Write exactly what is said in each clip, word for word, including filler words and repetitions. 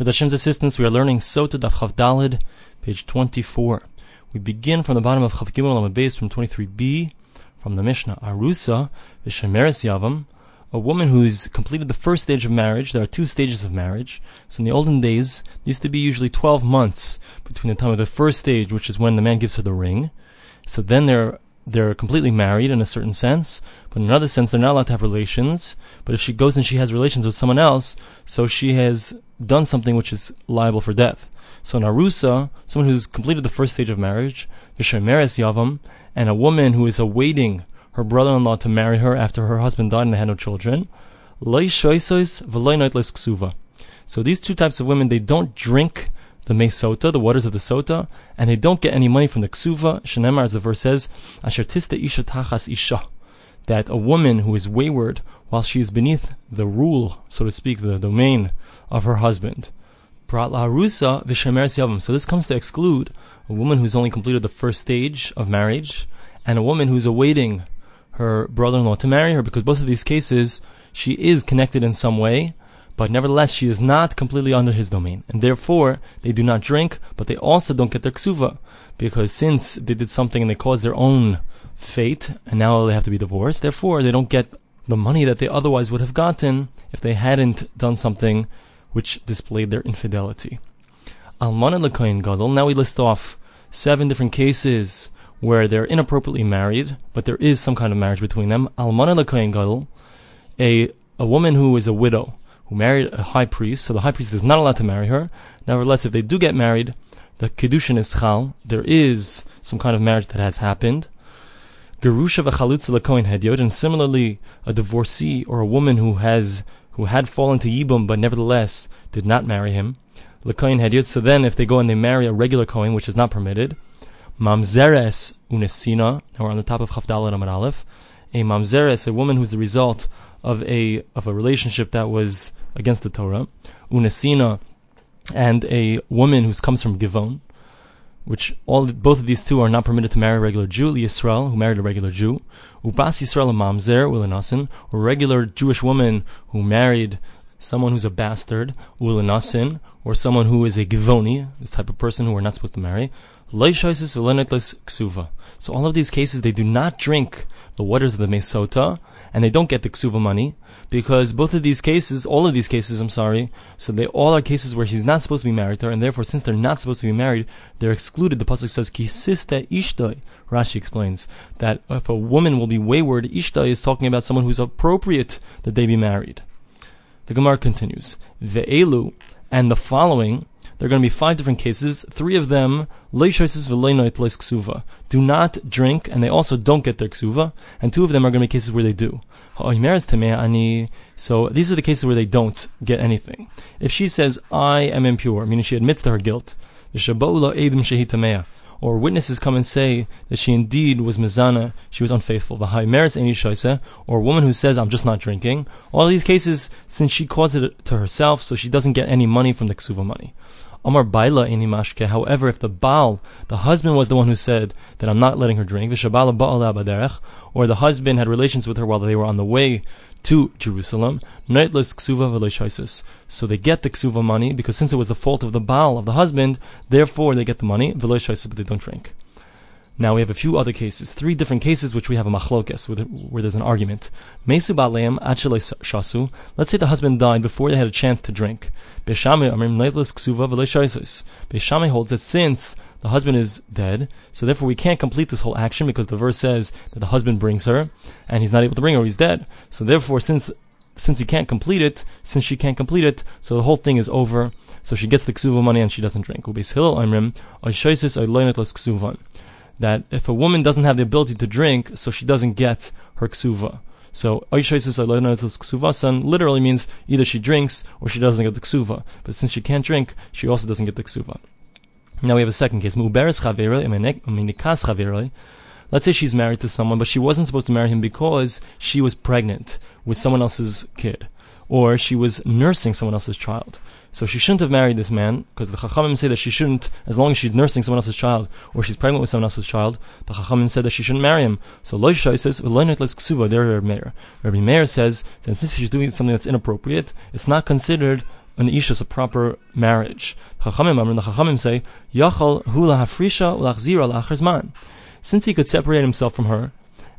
With Hashem's assistance, we are learning Sota, Daf Chavdalid, page twenty-four. We begin from the bottom of Chav Gimel, Ahmed Beis, from twenty-three b, from the Mishnah. Arusa V'Shemeres Yavam, a woman who's completed the first stage of marriage. There are two stages of marriage. So in the olden days, there used to be usually twelve months between the time of the first stage, which is when the man gives her the ring. So then they're they're completely married in a certain sense, but in another sense, they're not allowed to have relations. But if she goes and she has relations with someone else, so she has done something which is liable for death. So an arusa, someone who's completed the first stage of marriage, the shomeres yavam, and a woman who is awaiting her brother-in-law to marry her after her husband died and they had no children, loy shoisos v'loy noitlos ksuva. So these two types of women, they don't drink the mesota, the waters of the sota, and they don't get any money from the ksuva. Shenemar, as the verse says, asher tista isha tachas isha, that a woman who is wayward while she is beneath the rule, so to speak, the domain of her husband. So this comes to exclude a woman who's only completed the first stage of marriage and a woman who's awaiting her brother-in-law to marry her, because both of these cases she is connected in some way, but nevertheless she is not completely under his domain, and therefore they do not drink, but they also don't get their ksuva, because since they did something and they caused their own fate and now they have to be divorced, therefore they don't get the money that they otherwise would have gotten if they hadn't done something which displayed their infidelity. Almana Lekoyin Gadol. Now we list off seven different cases where they're inappropriately married, but there is some kind of marriage between them. Almana Lekoyin Gadol, a a woman who is a widow, who married a high priest, so the high priest is not allowed to marry her. Nevertheless, if they do get married, the Kedushin is chal. There is some kind of marriage that has happened. Garush of Khalutza Lakoin Hedyot, and similarly, a divorcee or a woman who has who had fallen to Yibum, but nevertheless did not marry him. Lakoyin Hedyot. So then, if they go and they marry a regular Kohen, which is not permitted, Mamzeres Unesina. Now we're on the top of Khafdal and Aleph. A Mamzeres, a woman who's the result of a of a relationship that was against the Torah. Unesina, and a woman who comes from Givon, which all both of these two are not permitted to marry a regular Jew. Yisrael, who married a regular Jew, Ubas Yisrael a mamzer ulanasin, a regular Jewish woman who married someone who's a bastard ulanasin, or someone who is a givoni, this type of person who we're not supposed to marry. Leishaisis v'lenetles ksuva. So all of these cases, they do not drink the waters of the mesota, and they don't get the ksuva money, because both of these cases, all of these cases, I'm sorry, so they all are cases where he's not supposed to be married to her, and therefore, since they're not supposed to be married, they're excluded. The pasuk says, ki siste ishtoi. Rashi explains that if a woman will be wayward, ishtoi is talking about someone who's appropriate that they be married. The Gemara continues, ve'elu, and the following. There are going to be five different cases. Three of them, do not drink, and they also don't get their ksuva. And two of them are going to be cases where they do. So these are the cases where they don't get anything. If she says, I am impure, meaning she admits to her guilt, or witnesses come and say that she indeed was mizana, she was unfaithful, or a woman who says, I'm just not drinking. All these cases, since she caused it to herself, so she doesn't get any money from the ksuva money. Amar Baila Inimashke. However, if the Baal, the husband, was the one who said that I'm not letting her drink, Vishabala Baala Baderech, or the husband had relations with her while they were on the way to Jerusalem, Neitlus Ksuva Velishaisis. So they get the Ksuva money, because since it was the fault of the Baal, of the husband, therefore they get the money, Velishaisis, but they don't drink. Now we have a few other cases, three different cases which we have a machlokes, where there's an argument. Mesu ba'aleim achelei shasu. Let's say the husband died before they had a chance to drink. Beishamei amrim neitlos ksuva v'lei shaisos. Beishamei holds that since the husband is dead, so therefore we can't complete this whole action, because the verse says that the husband brings her, and he's not able to bring her, he's dead. So therefore, since since he can't complete it, since she can't complete it, so the whole thing is over. So she gets the ksuva money and she doesn't drink. Ubeis hillel amrim oy shaisos oy lo neitlos ksuvan. That if a woman doesn't have the ability to drink, so she doesn't get her ksuva. So, literally means either she drinks or she doesn't get the ksuva. But since she can't drink, she also doesn't get the ksuva. Now we have a second case. Let's say she's married to someone, but she wasn't supposed to marry him because she was pregnant with someone else's kid, or she was nursing someone else's child. So she shouldn't have married this man, because the Chachamim say that she shouldn't, as long as she's nursing someone else's child, or she's pregnant with someone else's child, the Chachamim said that she shouldn't marry him. So Lo Yishai says, Rabbi Meir says, that since she's doing something that's inappropriate, it's not considered an ish is a proper marriage. Chachamim amr, the Chachamim say, Yachal hu lahafrisha ulachzira la'achar zman. Since he could separate himself from her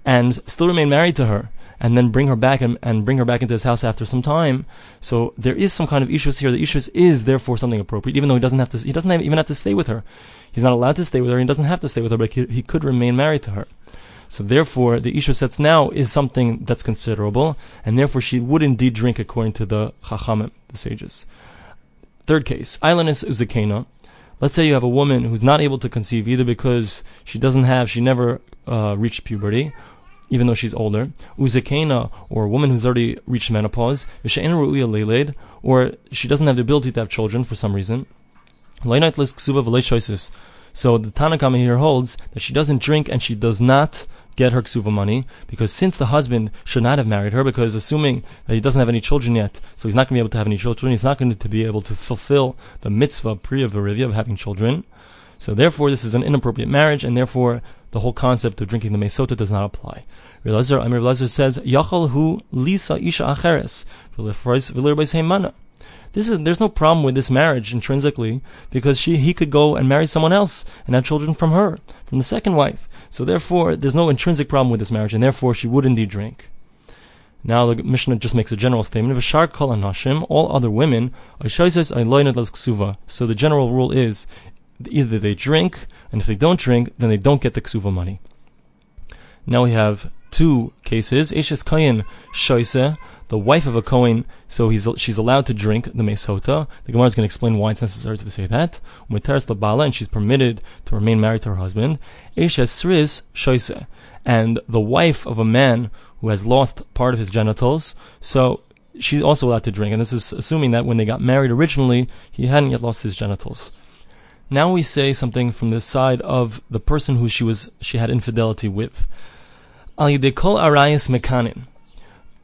and still remain married to her, and then bring her back and, and bring her back into his house after some time, so there is some kind of ishus here. The ishus is therefore something appropriate, even though he doesn't have to. He doesn't have, even have to stay with her. He's not allowed to stay with her. He doesn't have to stay with her, but he, he could remain married to her. So therefore, the ishus that's now is something that's considerable, and therefore she would indeed drink according to the chachamim, the sages. Third case, Eilanus Uzekena. Let's say you have a woman who's not able to conceive either because she doesn't have, she never uh, reached puberty, even though she's older, uzekena, or a woman who's already reached menopause, or she doesn't have the ability to have children for some reason. So the Tanakham here holds that she doesn't drink and she does not get her ksuva money, because since the husband should not have married her, because assuming that he doesn't have any children yet, so he's not going to be able to have any children, he's not going to be able to fulfill the mitzvah priya v'rivya of having children. So therefore, this is an inappropriate marriage, and therefore the whole concept of drinking the mesota does not apply. Rabbi Elazar, Rabbi Elazar says, "Yachal hu lisa isha acheres v'lerbais heimana." This is there's no problem with this marriage intrinsically, because she he could go and marry someone else and have children from her, from the second wife. So therefore, there's no intrinsic problem with this marriage, and therefore she would indeed drink. Now the Mishnah just makes a general statement of V'shar kol anashim, all other women. So the general rule is, either they drink, and if they don't drink, then they don't get the ksuva money. Now we have two cases. Eshes Kohen Shoise, the wife of a Kohen, so he's, she's allowed to drink the mesota. The Gemara is going to explain why it's necessary to say that. Umeteres labala, and she's permitted to remain married to her husband. Eshes Sris Shoise, and the wife of a man who has lost part of his genitals, so she's also allowed to drink. And this is assuming that when they got married originally, he hadn't yet lost his genitals. Now we say something from the side of the person who she was she had infidelity with. Al yedei kol arayis mekanin.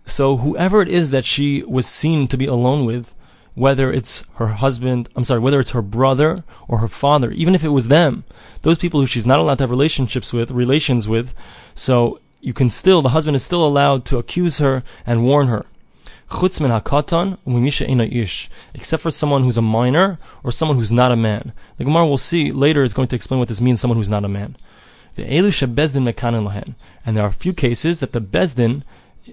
So whoever it is that she was seen to be alone with, whether it's her husband, I'm sorry, whether it's her brother or her father, even if it was them, those people who she's not allowed to have relationships with, relations with, so you can still, the husband is still allowed to accuse her and warn her. Chutz min hakatan u'misha eina ish, except for someone who's a minor or someone who's not a man. The Gemara will see later is going to explain what this means, someone who's not a man. The elu shebezdin mekanin lahen, and there are a few cases that the bezdin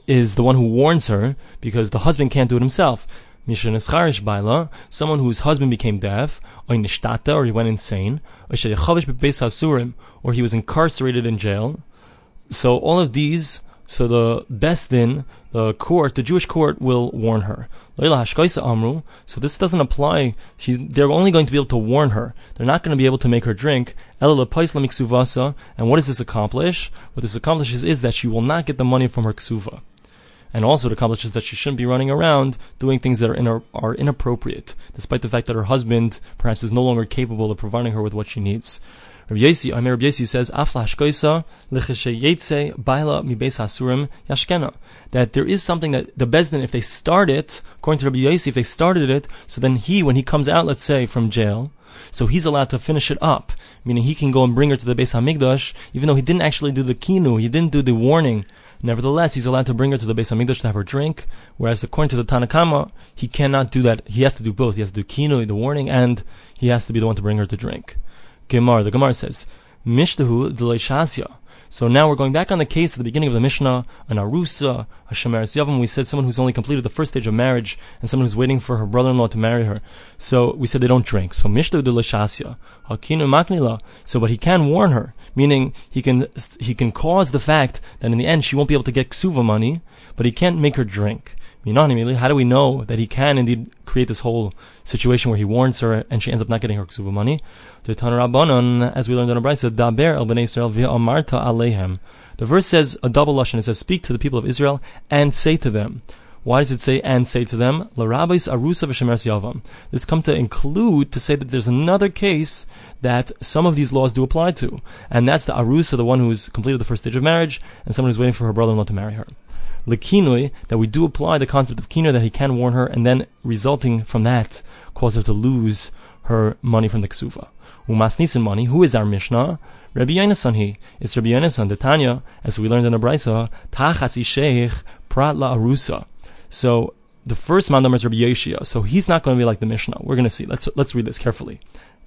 is the one who warns her because the husband can't do it himself. Misha nescharish baila, someone whose husband became deaf, or nishtata, or he went insane, or sheyechavish bebeis hasurim, or he was incarcerated in jail. So all of these. So the Besdin, the court, the Jewish court, will warn her. So this doesn't apply. She's, they're only going to be able to warn her. They're not going to be able to make her drink. And what does this accomplish? What this accomplishes is that she will not get the money from her ksuva. And also it accomplishes that she shouldn't be running around doing things that are, in, are inappropriate, despite the fact that her husband perhaps is no longer capable of providing her with what she needs. Rabbi Yosi, Ahmed Beis says, that there is something that the Bezdin, if they start it, according to Rabbi Yosi, if they started it, so then he, when he comes out, let's say, from jail, so he's allowed to finish it up, meaning he can go and bring her to the Bez HaMikdash, even though he didn't actually do the kinu, he didn't do the warning. Nevertheless, he's allowed to bring her to the Bez HaMikdash to have her drink, whereas according to the Tanakhama, he cannot do that. He has to do both. He has to do kinu, the warning, and he has to be the one to bring her to drink. Gemara, the Gemara says, Mishtahu d'lei shasya. So now we're going back on the case at the beginning of the Mishnah, an Arusa V'Shemeres Yavam. We said someone who's only completed the first stage of marriage and someone who's waiting for her brother-in-law to marry her. So we said they don't drink. So Mishtahu d'lei shasya, Hakinu Maknila. So but he can warn her, meaning he can he can cause the fact that in the end she won't be able to get ksuva money, but he can't make her drink. How do we know that he can indeed create this whole situation where he warns her and she ends up not getting her ksuva money? As we learned on a brayso, the verse says a double lashon. It says, "Speak to the people of Israel and say to them." Why does it say "and say to them"? This comes to include to say that there's another case that some of these laws do apply to, and that's the arusa, the one who's completed the first stage of marriage, and someone who's waiting for her brother-in-law to marry her. Lekinui, that we do apply the concept of kinui, that he can warn her, and then resulting from that, cause her to lose her money from the ksuva. Umasnisin money, who is our Mishnah? Rabbi Yonasan he. It's Rabbi Yonasan, the Tanya, as we learned in the Brisa, Tachas isheich prat la arusa. So The first mandam is Rabbi Yeshia, so he's not going to be like the Mishnah. We're going to see. Let's let's read this carefully.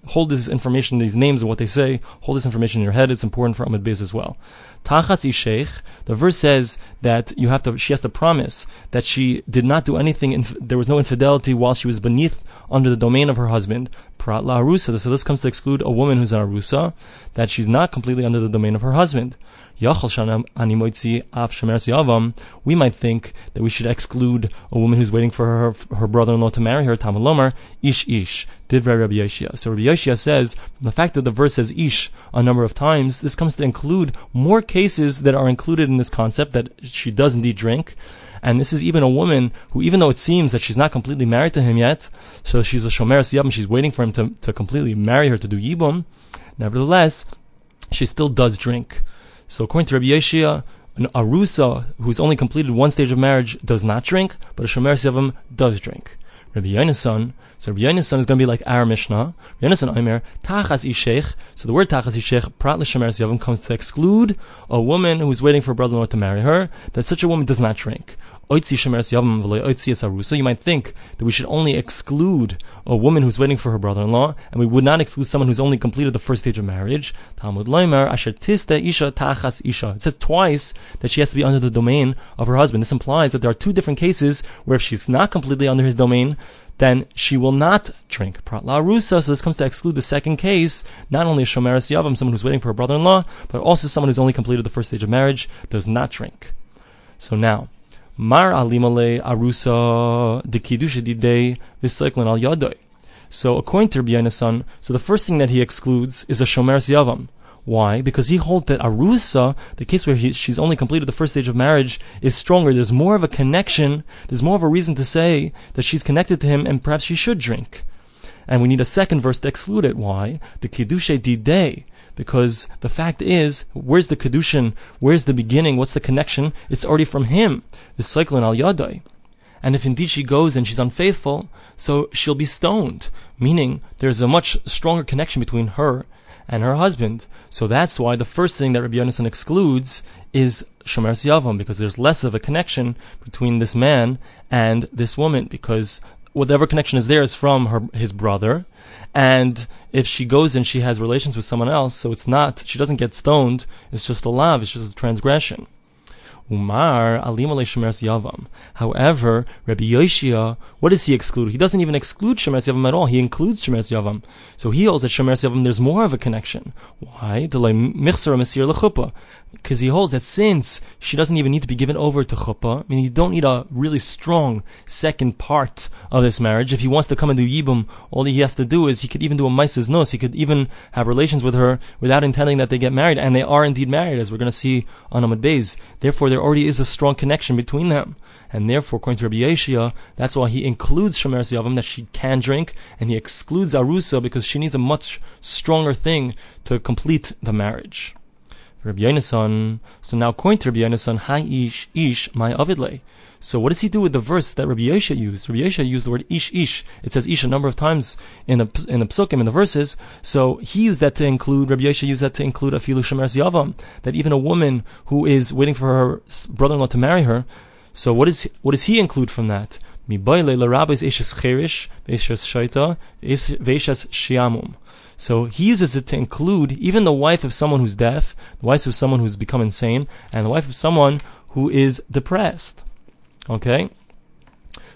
Hold this information, these names and what they say. Hold this information in your head. It's important for Ahmed Beis as well. Tachas isheich. The verse says that you have to. She has to promise that she did not do anything. Inf- there was no infidelity while she was beneath under the domain of her husband. Prat la arusa. So this comes to exclude a woman who's an arusa, that she's not completely under the domain of her husband. Yachal shanam animoitzi af shemeres yavam. We might think that we should exclude a woman who's waiting for her her brother-in-law to marry her. Tamalomer ish ish. Divrei Rabbi Yeshia. So Rabbi Yeshia says, the fact that the verse says ish a number of times, this comes to include more cases that are included in this concept, that she does indeed drink. And this is even a woman who, even though it seems that she's not completely married to him yet, so she's a Shomeres Yavam, she's waiting for him to, to completely marry her to do Yibum, nevertheless, she still does drink. So according to Rabbi Yeshia, an Arusa who's only completed one stage of marriage does not drink, but a Shomeres Yavam does drink. Rabbi Yonasan, so Rabbi Yonasan is going to be like our Mishnah. Rabbi Yonasan Omer, Tachas Isheich, so the word Tachas Isheich, Prat L'Shemeres Yavam, comes to exclude a woman who's waiting for a brother-in-law to marry her, that such a woman does not drink. Oitzi Shemeres Yavam, V'lo Oitzi Es Arusa. You might think that we should only exclude a woman who's waiting for her brother-in-law, and we would not exclude someone who's only completed the first stage of marriage. Talmud Loimer, Asher Tiste Isha Tachas Isha. It says twice that she has to be under the domain of her husband. This implies that there are two different cases where if she's not completely under his domain, then she will not drink. Prat la arusa, so this comes to exclude the second case, not only a shomeres yavam, someone who's waiting for her brother-in-law, but also someone who's only completed the first stage of marriage, does not drink. So now, mar alimale arusa de kidush didei v'soiklan al yadoi. So according to Rabbi Yonasan, so the first thing that he excludes is a shomeres yavam. Why? Because he holds that Arusa, the case where he, she's only completed the first stage of marriage, is stronger. There's more of a connection, there's more of a reason to say that she's connected to him and perhaps she should drink. And we need a second verse to exclude it. Why? The Kedushin Didei. Because the fact is, where's the Kedushin? Where's the beginning? What's the connection? It's already from him. The V'soiklan al Yadai. And if indeed she goes and she's unfaithful, so she'll be stoned. Meaning, there's a much stronger connection between her and her husband. So that's why the first thing that Rabbi Yonasan excludes is Shomeres Yavam, because there's less of a connection between this man and this woman, because whatever connection is there is from her, his brother, and if she goes and she has relations with someone else, so it's not, she doesn't get stoned, it's just a lav, it's just a transgression. Umar alimale Shomeres Yavam. However, Rabbi Yoshia, what does he exclude? He doesn't even exclude Shomeres Yavam at all. He includes Shomeres Yavam. So he holds that Shomeres Yavam, there's more of a connection. Why? Because he holds that since she doesn't even need to be given over to Chuppah, I mean, you don't need a really strong second part of this marriage. If he wants to come and do Yibum, all he has to do is he could even do a Maisa's Nos. He could even have relations with her without intending that they get married. And they are indeed married, as we're going to see on Ahmed Beis. Therefore, there already is a strong connection between them. And therefore, according to Rabbi Yeshia, that's why he includes Shomeres Yavam, that she can drink, and he excludes Arusa because she needs a much stronger thing to complete the marriage. Rabbi Yonasan, so now according to Rabbi Yonasan, Ha'ish ish my avidle. So what does he do with the verse that Rabbi Yeshia used? Rabbi Yeshia used the word ish ish. It says ish a number of times in the in the psukim, in the verses. So he used that to include, Rabbi Yeshia used that to include afilu shomeres yavam, that even a woman who is waiting for her brother-in-law to marry her. So what is what does he include from that? So he uses it to include even the wife of someone who's deaf, the wife of someone who's become insane, and the wife of someone who is depressed. Okay?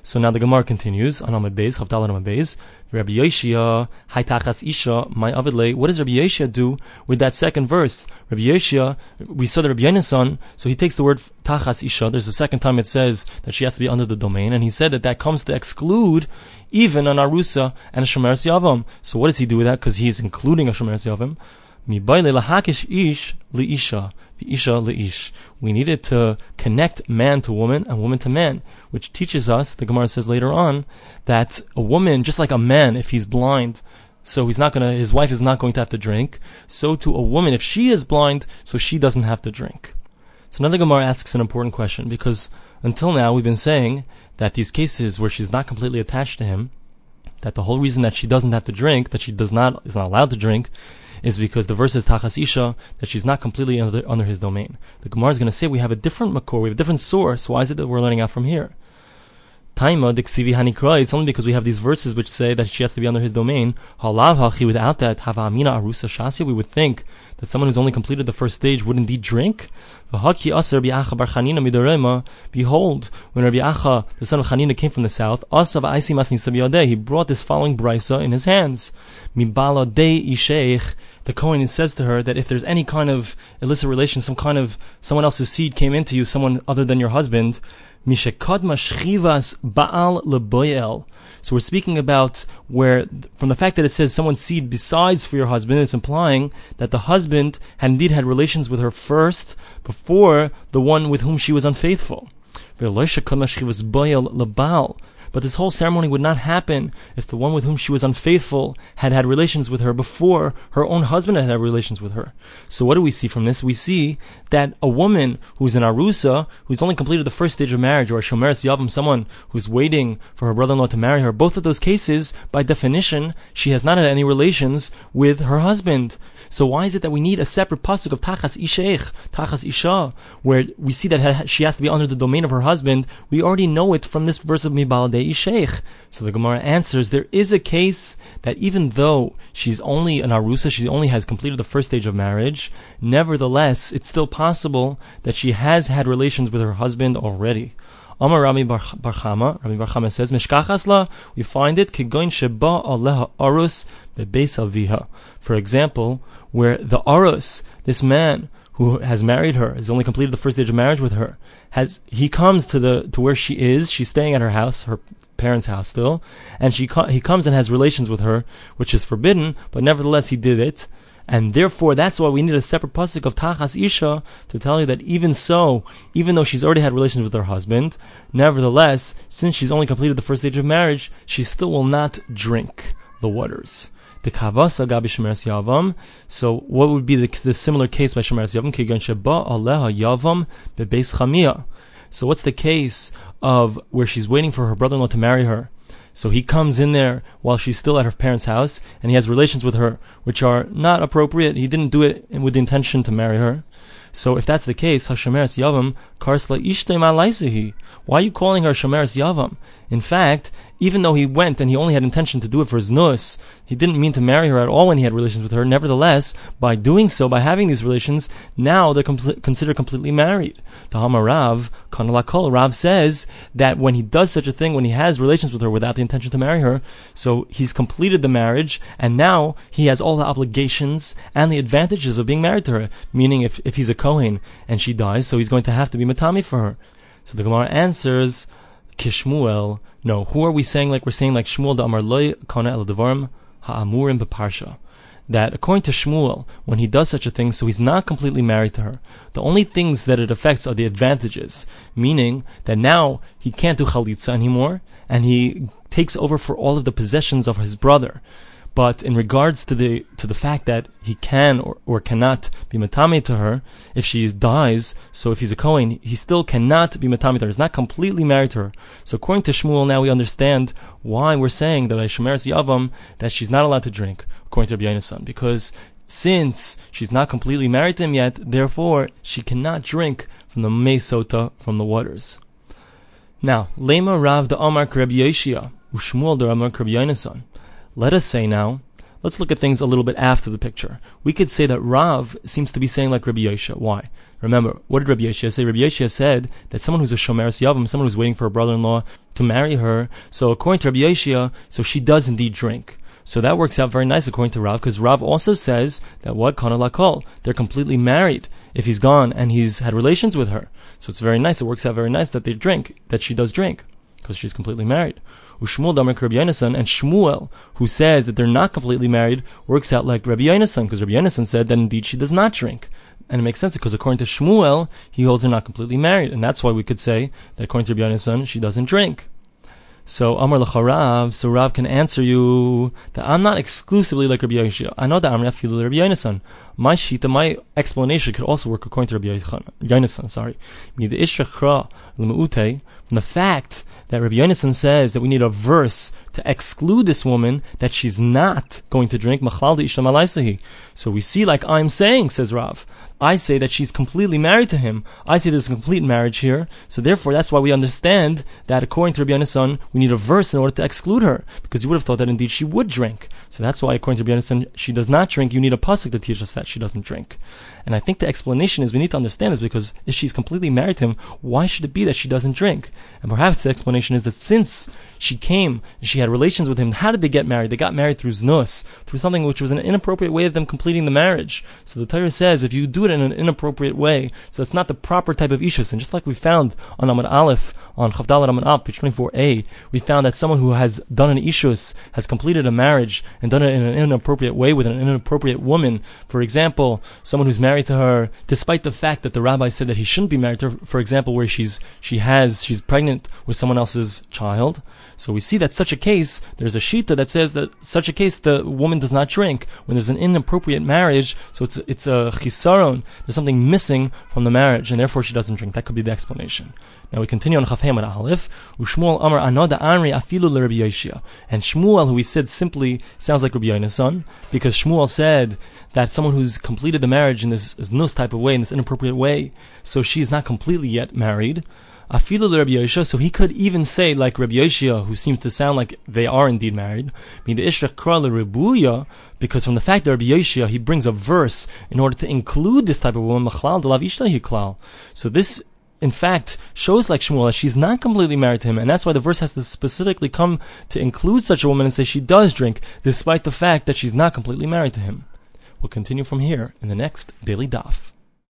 So now the Gemara continues on Ahmed Beis, Khafdal Ahmed Beis, Rabbi Yeshia, Haitachas Isha, my Avidle. What does Rabbi Yeshia do with that second verse? Rabbi Yeshia, we saw the Rabbi Yonasan, so he takes the word Tachas Isha. There's a second time it says that she has to be under the domain, and he said that that comes to exclude even an Arusa and a Shomeres Yavam. So what does he do with that? Because he is including a Shomeres Yavam. We needed to connect man to woman and woman to man, which teaches us, the Gemara says later on, that a woman, just like a man, if he's blind, so he's not gonna, his wife is not going to have to drink. So to a woman, if she is blind, so she doesn't have to drink. So now the Gemara asks an important question, because until now we've been saying that these cases where she's not completely attached to him, that the whole reason that she doesn't have to drink, that she does not is not allowed to drink, is because the verse is Tachas Isha, that she's not completely under, under his domain. The Gemara is going to say we have a different makor, we have a different source. Why is it that we're learning out from here? Taima deksivi hanikra. It's only because we have these verses which say that she has to be under his domain. Halav hachi. Without that, hava amina arusa shasya. We would think that someone who's only completed the first stage would indeed drink. V'haki aser bi'acha bar Chanina midorema. Behold, when Rabbi Acha, the son of Chanina, came from the south, asav aisi masni sabiyadeh. He brought this following brisa in his hands. Mibala de isheich. The Kohen says to her that if there's any kind of illicit relation, some kind of someone else's seed came into you, someone other than your husband. Mishakadma shchivas baal leboyel. So we're speaking about where, from the fact that it says someone's seed besides for your husband, it's implying that the husband had indeed had relations with her first before the one with whom she was unfaithful. But this whole ceremony would not happen if the one with whom she was unfaithful had had relations with her before her own husband had had relations with her. So what do we see from this? We see that a woman who's an Arusa, who's only completed the first stage of marriage, or a Shomeres Yavam, someone who's waiting for her brother-in-law to marry her, both of those cases, by definition, she has not had any relations with her husband. So why is it that we need a separate Pasuk of Tachas Isheich, Tachas Isha, where we see that she has to be under the domain of her husband? We already know it from this verse of Mibal Dei. So the Gemara answers, there is a case that even though she's only an Arusa, she only has completed the first stage of marriage, nevertheless, it's still possible that she has had relations with her husband already. Amar Rabbi Bar Chama, Rabbi Bar Chama says, Meshkachas la, we find it, Kegoin sheba aleha Arus bebeis aviha. For example, where the Arus, this man, who has married her, has only completed the first stage of marriage with her, has he comes to the to where she is, she's staying at her house, her parents' house still, and she he comes and has relations with her, which is forbidden, but nevertheless he did it, and therefore that's why we need a separate pasuk of Tachas Isha to tell you that even so, even though she's already had relations with her husband, nevertheless, since she's only completed the first stage of marriage, she still will not drink the waters. The kavasa gabi Shomeres Yavam. So what would be the, the similar case by Shomeres Yavam? Ki gan sheba aleha Yavam bebeis chamia. So what's the case of where she's waiting for her brother-in-law to marry her? So he comes in there while she's still at her parents' house, and he has relations with her, which are not appropriate. He didn't do it with the intention to marry her. So if that's the case, Hashomeres Yavam karsla ishtei malaisehi. Why are you calling her Shomeres Yavam? In fact, even though he went and he only had intention to do it for his nus, he didn't mean to marry her at all when he had relations with her. Nevertheless, by doing so, by having these relations, now they're com- considered completely married. Tahama Rav, Kanalakol, Rav says that when he does such a thing, when he has relations with her without the intention to marry her, so he's completed the marriage, and now he has all the obligations and the advantages of being married to her. Meaning, if, if he's a Kohen and she dies, so he's going to have to be Metame for her. So the Gemara answers, Kishmuel, no, who are we saying like we're saying like Shmuel da Amar Loi Kana El Devarim Ha'amurim Beparsha? That according to Shmuel, when he does such a thing, so he's not completely married to her. The only things that it affects are the advantages, meaning that now he can't do Chalitza anymore, and he takes over for all of the possessions of his brother. But in regards to the to the fact that he can or, or cannot be matame to her, if she dies, so if he's a Kohen, he still cannot be matame to her. He's not completely married to her. So according to Shmuel, now we understand why we're saying that by Shomeres Yavam, that she's not allowed to drink, according to Rabbi Yonasan, because since she's not completely married to him yet, therefore she cannot drink from the Mesota, from the waters. Now, Lema Rav da Amar Rabbi Yeshia, Ushmuel da Amar Rabbi Yonasan. Let us say now, let's look at things a little bit after the picture. We could say that Rav seems to be saying like Rabbi Yeshia. Why? Remember, what did Rabbi Yeshia say? Rabbi Yeshia said that someone who's a Shomeres Yavam, someone who's waiting for her brother-in-law to marry her, so according to Rabbi Yeshia, so she does indeed drink. So that works out very nice according to Rav, because Rav also says that what? Kana Lakol, they're completely married if he's gone and he's had relations with her. So it's very nice, it works out very nice that they drink, that she does drink, because she's completely married. Ushmuel Damar Rabbi Yonasan, and Shmuel, who says that they're not completely married, works out like Rabbi Yonasan, because Rabbi Yonasan said that indeed she does not drink. And it makes sense because according to Shmuel, he holds they're not completely married, and that's why we could say that according to Rabbi Yonasan, she doesn't drink. So Amar Lacharav, so Rav can answer you that I'm not exclusively like Rabbi Yoshia. I know that I'm Rav Rabbi Yonasan. my shita, my explanation could also work according to Rabbi Yonasan, sorry. From the fact that Rabbi Yonasan says that we need a verse to exclude this woman, that she's not going to drink. So we see, like I'm saying, says Rav, I say that she's completely married to him. I say there's a complete marriage here. So therefore, that's why we understand that according to Rabbi Yonasan, we need a verse in order to exclude her, because you would have thought that indeed she would drink. So that's why according to Rabbi Yonasan, she does not drink. You need a pasuk to teach us that she doesn't drink. And I think the explanation is, we need to understand this, because if she's completely married to him, why should it be that she doesn't drink? And perhaps the explanation is that since she came, she had relations with him. How did they get married? They got married through znus, through something which was an inappropriate way of them completing the marriage. So the Torah says if you do it in an inappropriate way, so it's not the proper type of issues. And just like we found on Amud Aleph, on Chavdalid Amud Aleph, page twenty-four a, we found that someone who has done an ishus, has completed a marriage and done it in an inappropriate way with an inappropriate woman. For example, someone who's married to her, despite the fact that the rabbi said that he shouldn't be married to her, for example, where she's she has she's pregnant with someone else's child. So we see that such a case, there's a shita that says that such a case the woman does not drink when there's an inappropriate marriage. So it's it's a chisaron. There's something missing from the marriage, and therefore she doesn't drink. That could be the explanation. Now we continue on Chaf Hamad Aleph. Ushmuel Amar Anoda Anri Afilu LeRabbi Yeshia. And Shmuel, who we said simply sounds like Rabbi Yonasan, because Shmuel said that someone who's completed the marriage in this znus type of way, in this inappropriate way, so she is not completely yet married. Afilu LeRabbi Yeshia. So he could even say like Rabbi Yeshia, who seems to sound like they are indeed married. Because from the fact that Rabbi Yeshia, he brings a verse in order to include this type of woman. So this, in fact, shows like Shmuel that she's not completely married to him, and that's why the verse has to specifically come to include such a woman and say she does drink, despite the fact that she's not completely married to him. We'll continue from here in the next Daily Daf.